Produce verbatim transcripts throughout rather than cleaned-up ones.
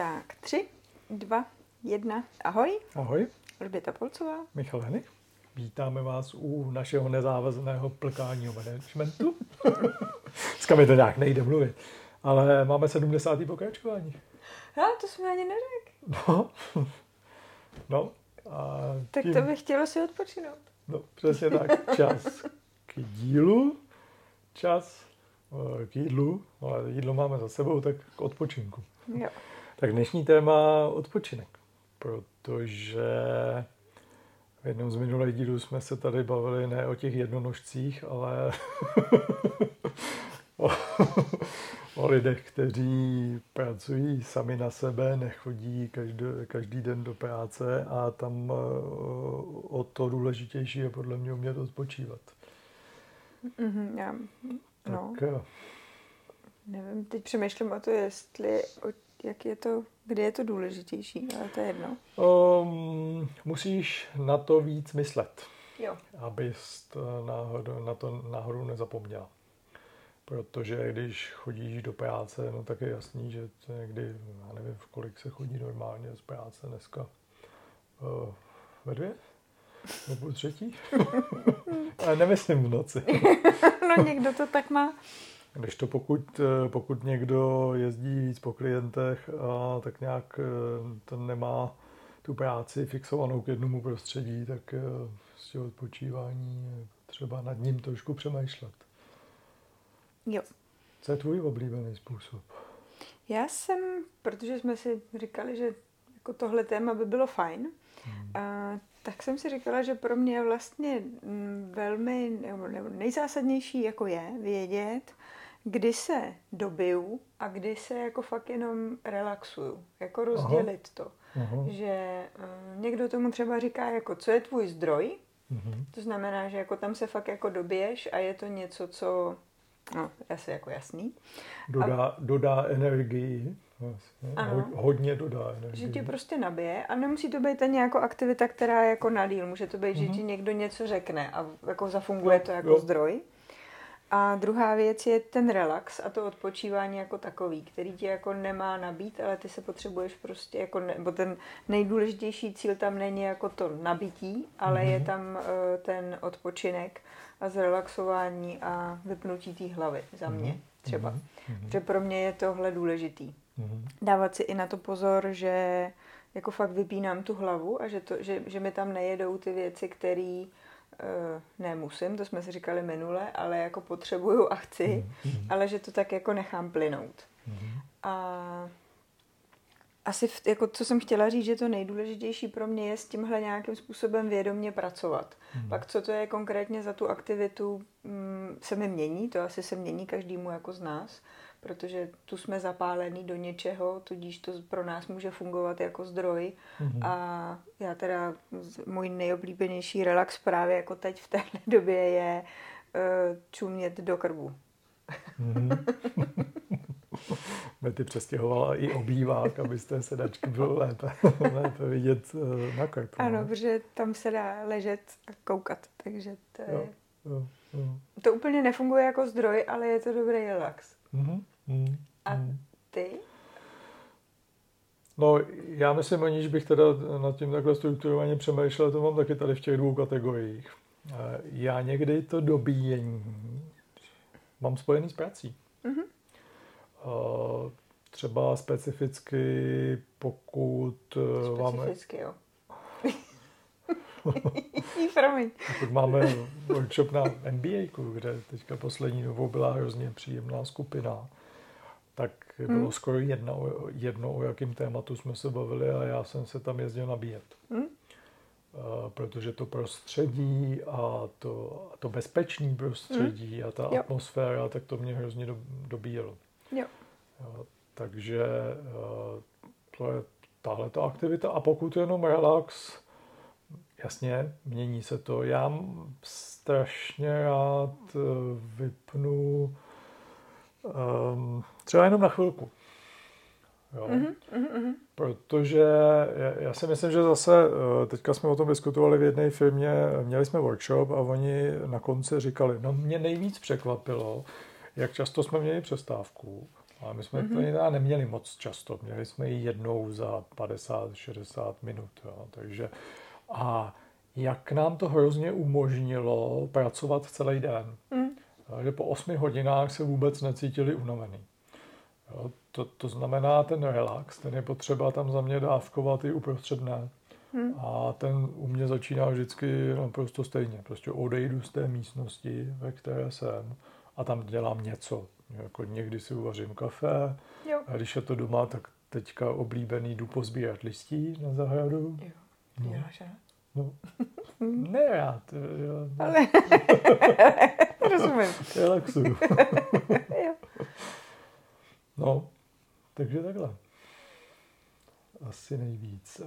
Tak, tři, dva, jedna, ahoj. Ahoj. Alžběta Polcová. Michal Henich. Vítáme vás u našeho nezávazného plkání o managementu. Dneska mi to nějak nejde mluvit, ale máme sedmdesátý pokračování. No, to jsme ani neřekl. No. No. A tak tím... to by chtělo si odpočinout. No, přesně tak. Čas k dílu, čas k jídlu, ale jídlo máme za sebou, tak k odpočinku. Jo. Tak dnešní téma odpočinek, protože v jednom z minulých dílů jsme se tady bavili ne o těch jednonožcích, ale o, o lidech, kteří pracují sami na sebe, nechodí každý, každý den do práce a tam o to důležitější je podle mě umět odpočívat. Mm-hmm, já, no. Tak jo. Nevím, teď přemýšlím o to, jestli... O... Jak je to, kde je to důležitější, ale to je jedno. Um, musíš na to víc myslet, jo. Abys to náhodou, na to náhodou nezapomněla. Protože když chodíš do práce, no tak je jasný, že to někdy, já nevím, v kolik se chodí normálně z práce dneska. Uh, ve dvě? Nebo třetí? Ale nemyslím v noci. No někdo to tak má. Když to pokud, pokud někdo jezdí víc po klientech, a tak nějak ten nemá tu práci fixovanou k jednomu prostředí, tak z těho odpočívání třeba nad ním trošku přemýšlet. Jo. Co je tvůj oblíbený způsob? Já jsem, protože jsme si říkali, že jako tohle téma by bylo fajn, hmm. a tak jsem si říkala, že pro mě vlastně velmi nejzásadnější jako je vědět, kdy se dobiju a kdy se jako fakt jenom relaxuju, jako rozdělit Aha. to. Aha. Že uh, někdo tomu třeba říká, jako co je tvůj zdroj, Aha. to znamená, že jako tam se fakt jako dobiješ a je to něco, co, no, asi jako jasný. Dodá, a... dodá energii. Ano. Hodně dodá energie. Že tě prostě nabije a nemusí to být ta nějaká aktivita, která je jako na díl. Může to být, mm-hmm. že ti někdo něco řekne a jako zafunguje jo, to jako jo. zdroj. A druhá věc je ten relax a to odpočívání jako takový, který tě jako nemá nabít, ale ty se potřebuješ prostě jako, nebo ten nejdůležitější cíl tam není jako to nabití, ale mm-hmm. je tam ten odpočinek a zrelaxování a vypnutí té hlavy za mě. Mm-hmm. Třeba. Mm-hmm. Protože pro mě je tohle důležitý. Mm-hmm. Dávat si i na to pozor, že jako fakt vypínám tu hlavu a že, to, že, že mi tam nejedou ty věci, které uh, nemusím, to jsme si říkali minule, ale jako potřebuju a chci, mm-hmm. ale že to tak jako nechám plynout. Mm-hmm. A asi, v, jako, co jsem chtěla říct, že to nejdůležitější pro mě je s tímhle nějakým způsobem vědomě pracovat. Mm. Pak co to je konkrétně za tu aktivitu, mm, se mi mění, to asi se mění každému jako z nás, protože tu jsme zapálení do něčeho, tudíž to pro nás může fungovat jako zdroj. Mm. A já teda, můj nejoblíbenější relax právě jako teď v této době je uh, čumět do krbu. Mm. Betty přestěhovala i obývák, aby z té sedačky bylo lépe, lépe vidět na krbu. Ano, protože tam se dá ležet a koukat, takže to jo, je... Jo, jo. To úplně nefunguje jako zdroj, ale je to dobrý relax. Mm, mm, a mm. ty? No, já myslím, aniž bych teda nad tím takhle strukturovaně přemýšlel, to mám taky tady v těch dvou kategoriích. Já někdy to dobíjení mám spojený s prací. Mhm. Třeba specificky, pokud specificky, máme... Specificky, jo. Pokud máme workshop na M B A, kde teďka poslední dobou byla hrozně příjemná skupina, tak bylo hmm. skoro jedno, jedno, o jakém tématu jsme se bavili a já jsem se tam jezdil nabíjet. Hmm. Protože to prostředí a to, to bezpečné prostředí hmm. a ta jo. atmosféra, tak to mě hrozně dobíjelo. Jo. Jo, takže to je tahleta aktivita a pokud jenom relax, jasně, mění se to. Já strašně rád vypnu um, třeba jenom na chvilku. Jo. Mm-hmm, mm-hmm. Protože já si myslím, že zase, teďka jsme o tom diskutovali v jedné firmě, měli jsme workshop a oni na konci říkali, no mě nejvíc překvapilo, jak často jsme měli přestávku A my jsme mm-hmm. to neměli moc často, měli jsme ji jednou za padesát šedesát minut. Jo. Takže a jak nám to hrozně umožnilo pracovat celý den. Mm. Takže po osmi hodinách se vůbec necítili unavený. Jo, to, to znamená ten relax, ten je potřeba tam za mě dávkovat i uprostřed dne. Hmm. A ten u mě začíná vždycky naprosto stejně. Prostě odejdu z té místnosti, ve které jsem, a tam dělám něco. Jako někdy si uvařím kafe, jo. A když je to doma, tak teďka oblíbený jdu pozbírat listí na zahradu. Jo, no. Děláš, ne? No. Nerád. Jo, ne. Ale rozumím. Relaxuju. Jo. No, takže takhle. Asi nejvíc.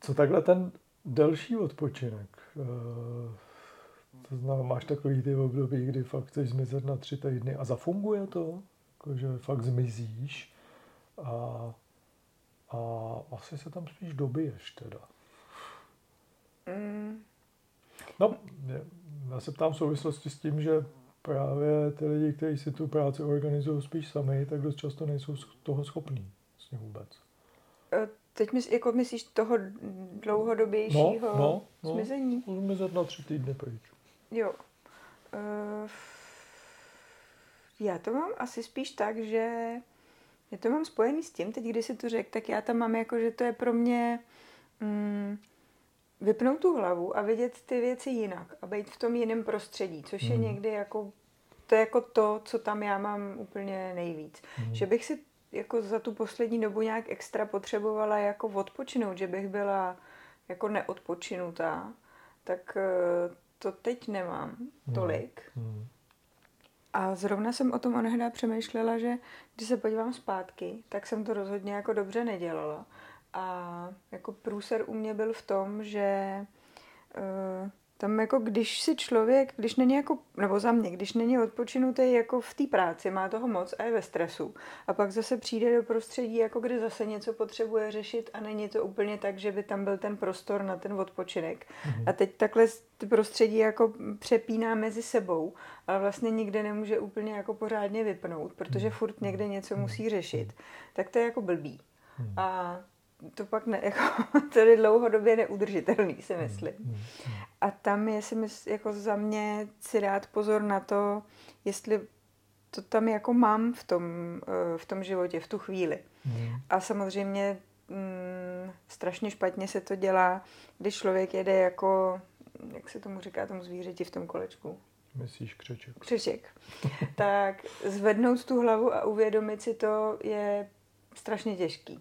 Co takhle ten delší odpočinek? To znamená, máš takový ty období, kdy fakt chceš zmizet na tři týdny a zafunguje to, že fakt zmizíš a, a asi se tam spíš dobiješ teda. No, já se ptám v souvislosti s tím, že právě ty lidi, kteří si tu práci organizují spíš sami, tak dost často nejsou toho schopní vlastně vůbec. Teď myslí, jako myslíš toho dlouhodobějšího no, no, no. zmizení? Zmizet na tři týdny pryč. Jo. Uh, já to mám asi spíš tak, že já to mám spojený s tím, teď když si to řekl, tak já tam mám jako, že to je pro mě um, vypnout tu hlavu a vidět ty věci jinak a být v tom jiném prostředí, což mm. je někdy jako to, jako to, co tam já mám úplně nejvíc. Mm. Že bych si jako za tu poslední dobu nějak extra potřebovala jako odpočinout, že bych byla jako neodpočinutá, tak to teď nemám tolik. Mm. A zrovna jsem o tom onehdy přemýšlela, že když se podívám zpátky, tak jsem to rozhodně jako dobře nedělala. A jako průser u mě byl v tom, že uh, tam jako když si člověk, když není jako, nebo za mě, když není odpočinutý jako v té práci, má toho moc a je ve stresu. A pak zase přijde do prostředí, jako kde zase něco potřebuje řešit a není to úplně tak, že by tam byl ten prostor na ten odpočinek. Mhm. A teď takhle prostředí jako přepíná mezi sebou, ale vlastně nikde nemůže úplně jako pořádně vypnout, protože furt někde něco musí řešit. Tak to je jako blbý. Mhm. A to pak ne, jako, tedy dlouhodobě neudržitelný, si myslím. A tam je si mysl, jako za mě si dát pozor na to, jestli to tam jako mám v tom, v tom životě, v tu chvíli. A samozřejmě mm, strašně špatně se to dělá, když člověk jede jako, jak se tomu říká, tomu zvířeti v tom kolečku. Myslíš křeček. Křeček. Tak zvednout tu hlavu a uvědomit si to je strašně těžký.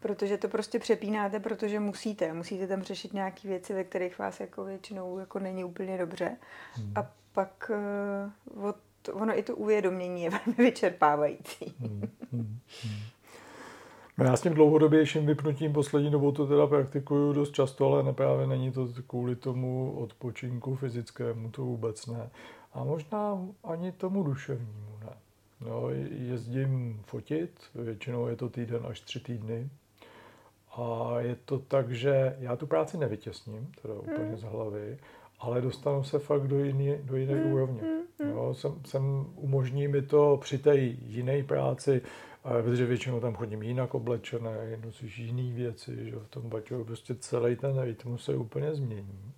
Protože to prostě přepínáte, protože musíte. Musíte tam řešit nějaké věci, ve kterých vás jako většinou jako není úplně dobře. Mm. A pak uh, od, ono i to uvědomění je velmi vyčerpávající. Mm. Mm. No já s tím dlouhodobějším vypnutím poslední dobou to teda praktikuju dost často, ale právě není to kvůli tomu odpočinku fyzickému, to vůbec ne. A možná ani tomu duševnímu ne. No, jezdím fotit, většinou je to týden až tři týdny a je to tak, že já tu práci nevytěsním, teda úplně mm. z hlavy, ale dostanu se fakt do jiné do jiné mm. úrovně. No, sem, sem umožní mi to při té jiné práci, protože většinou tam chodím jinak oblečené, nosíš jiné věci, že v tom baťohu prostě celý ten rytmus se úplně změní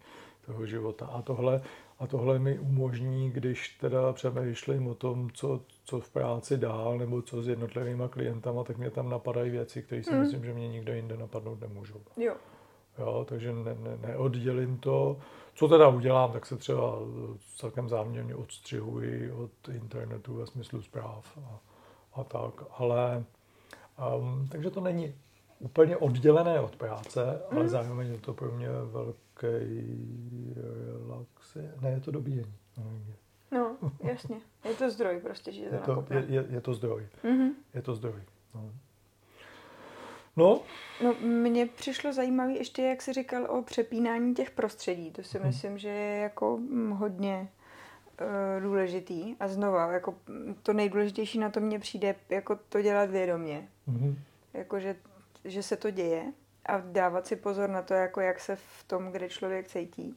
toho života a tohle A tohle mi umožní, když teda přemýšlím o tom, co, co v práci dál, nebo co s jednotlivýma klientama, tak mě tam napadají věci, které si mm. myslím, že mě nikde jinde napadnout nemůžou. Jo. Jo, takže ne, ne, neoddělím to. Co teda udělám, tak se třeba celkem záměrně odstřihuji od internetu ve smyslu zpráv a, a tak. Ale, um, takže to není úplně oddělené od práce, ale mm. zároveň je to pro mě velký relax. Ne, je to dobíjení. No, jasně. Je to zdroj prostě, že je to nakopné. Je, je, je to zdroj. Mm-hmm. Je to zdroj. No. No? No, mně přišlo zajímavé ještě, jak jsi říkal o přepínání těch prostředí. To si mm. myslím, že je jako hodně uh, důležitý. A znova, jako to nejdůležitější na to mně přijde, jako to dělat vědomě. Mm-hmm. Jakože že se to děje a dávat si pozor na to, jako jak se v tom, kde člověk cítí.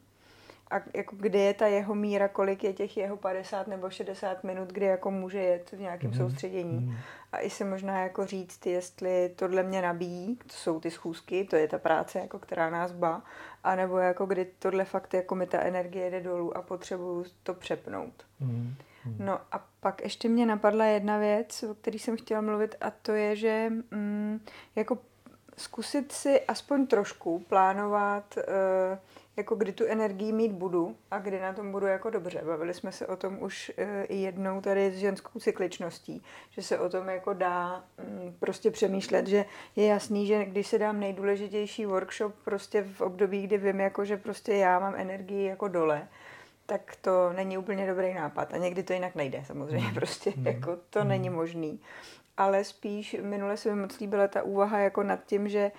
a jako kde je ta jeho míra, kolik je těch jeho padesát nebo šedesát minut, kdy jako může jet v nějakém mm. soustředění. Mm. A i se možná jako říct, jestli tohle mě nabíjí, to jsou ty schůzky, to je ta práce, jako která nás bá, anebo jako kdy tohle fakt, jako mi ta energie jde dolů a potřebuju to přepnout. Mm. Mm. No a pak ještě mě napadla jedna věc, o které jsem chtěla mluvit, a to je, že mm, jako zkusit si aspoň trošku plánovat, e, jako kdy tu energii mít budu a kdy na tom budu jako dobře. Bavili jsme se o tom už i jednou tady s ženskou cykličností, že se o tom jako dá prostě přemýšlet, že je jasný, že když se dám nejdůležitější workshop prostě v období, kdy vím, jako, že prostě já mám energii jako dole, tak to není úplně dobrý nápad. A někdy to jinak nejde samozřejmě, prostě jako to není možný. Ale spíš minule se mi moc líbila ta úvaha jako nad tím, že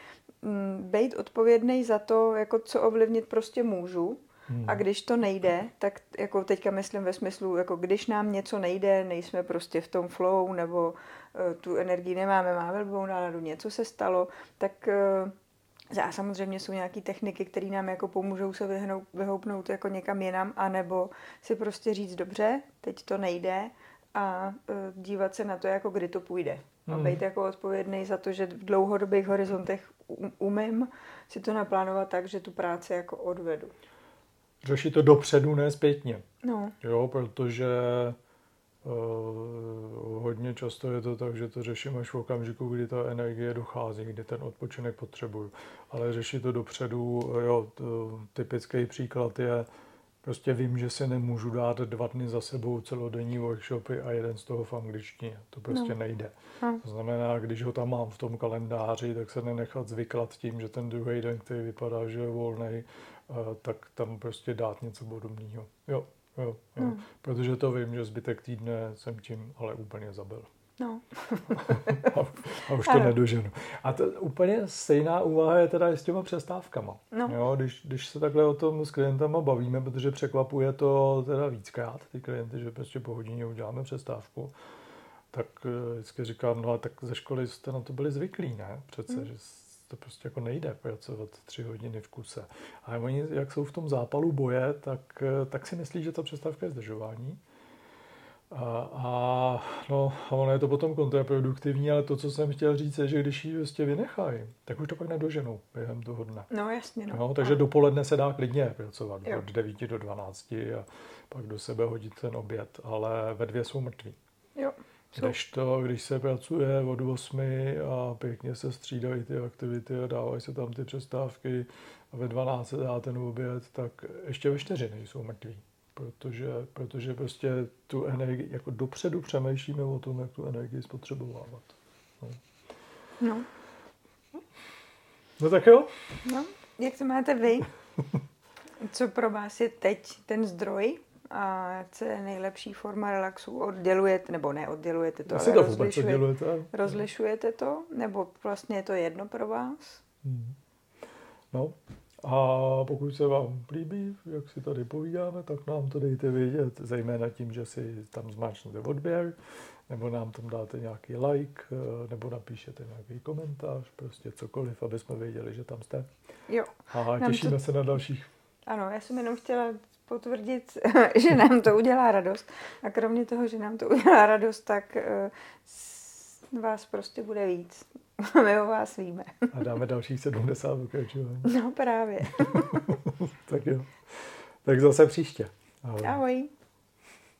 být odpovědnej za to, jako co ovlivnit prostě můžu, hmm. a když to nejde, tak jako teďka myslím ve smyslu, jako když nám něco nejde, nejsme prostě v tom flow, nebo uh, tu energii nemáme, máme blbou náladu, něco se stalo, tak uh, a samozřejmě jsou nějaké techniky, které nám jako pomůžou se vyhnout, vyhoupnout jako někam jinam, anebo si prostě říct dobře, teď to nejde, a uh, dívat se na to, jako kdy to půjde. A být jako odpovědný za to, že v dlouhodobých horizontech umím si to naplánovat tak, že tu práci jako odvedu. Řešit to dopředu, ne zpětně. No. Jo, protože uh, hodně často je to tak, že to řeším až v okamžiku, kdy ta energie dochází, kdy ten odpočinek potřebuju. Ale řešit to dopředu, jo, to, typický příklad je, prostě vím, že si nemůžu dát dva dny za sebou celodenní workshopy a jeden z toho v angličtině. To prostě no. nejde. No. To znamená, když ho tam mám v tom kalendáři, tak se nenechat zvyklat tím, že ten druhý den, který vypadá, že je volnej, tak tam prostě dát něco podobného. Jo, jo, jo. No. Protože to vím, že zbytek týdne jsem tím ale úplně zabil. No. a, a už to ano. nedoženu. A to úplně stejná úvaha je teda i s těma přestávkama. No. Jo, když, když se takhle o tom s klientama bavíme, protože překvapuje to teda víckrát ty klienty, že prostě po hodině uděláme přestávku, tak vždycky říkám, no a tak ze školy jste na to byli zvyklí, ne? Přece, mm. že to prostě jako nejde pracovat tři hodiny v kuse. A oni, jak jsou v tom zápalu boje, tak, tak si myslí, že ta přestávka je zdržování. A, a, no, a ono je to potom kontraproduktivní, ale to, co jsem chtěl říct, je, že když ji prostě vynechají, tak už to pak nedoženou během toho dne. No jasně. No. No, takže a... dopoledne se dá klidně pracovat, jo. Od devíti do dvanácti a pak do sebe hodit ten oběd, ale ve dvě jsou mrtví. Jo. Kdežto, když se pracuje od osmi a pěkně se střídají ty aktivity a dávají se tam ty přestávky a ve dvanácti se dá ten oběd, tak ještě ve čtyři nejsou mrtví. Protože, protože prostě tu energii, jako dopředu přemýšlíme o tom, jak tu energii spotřebovávat. No. No, no tak jo. No, jak to máte vy? Co pro vás je teď ten zdroj? A co je nejlepší forma relaxu? Oddělujete, nebo ne, oddělujete to, Asi ale to rozlišujete, dělujete, rozlišujete to? Nebo vlastně je to jedno pro vás? Hmm. No. A pokud se vám líbí, jak si tady povídáme, tak nám to dejte vědět, zejména tím, že si tam zmáčnete odběr, nebo nám tam dáte nějaký like, nebo napíšete nějaký komentář, prostě cokoliv, aby jsme věděli, že tam jste. Jo. A těšíme to... se na dalších. Ano, já jsem jenom chtěla potvrdit, že nám to udělá radost. A kromě toho, že nám to udělá radost, tak vás prostě bude víc. My o vás víme. A dáme dalších sedmdesát pokračování. No právě. Tak jo. Tak zase příště. Ahoj. Ahoj.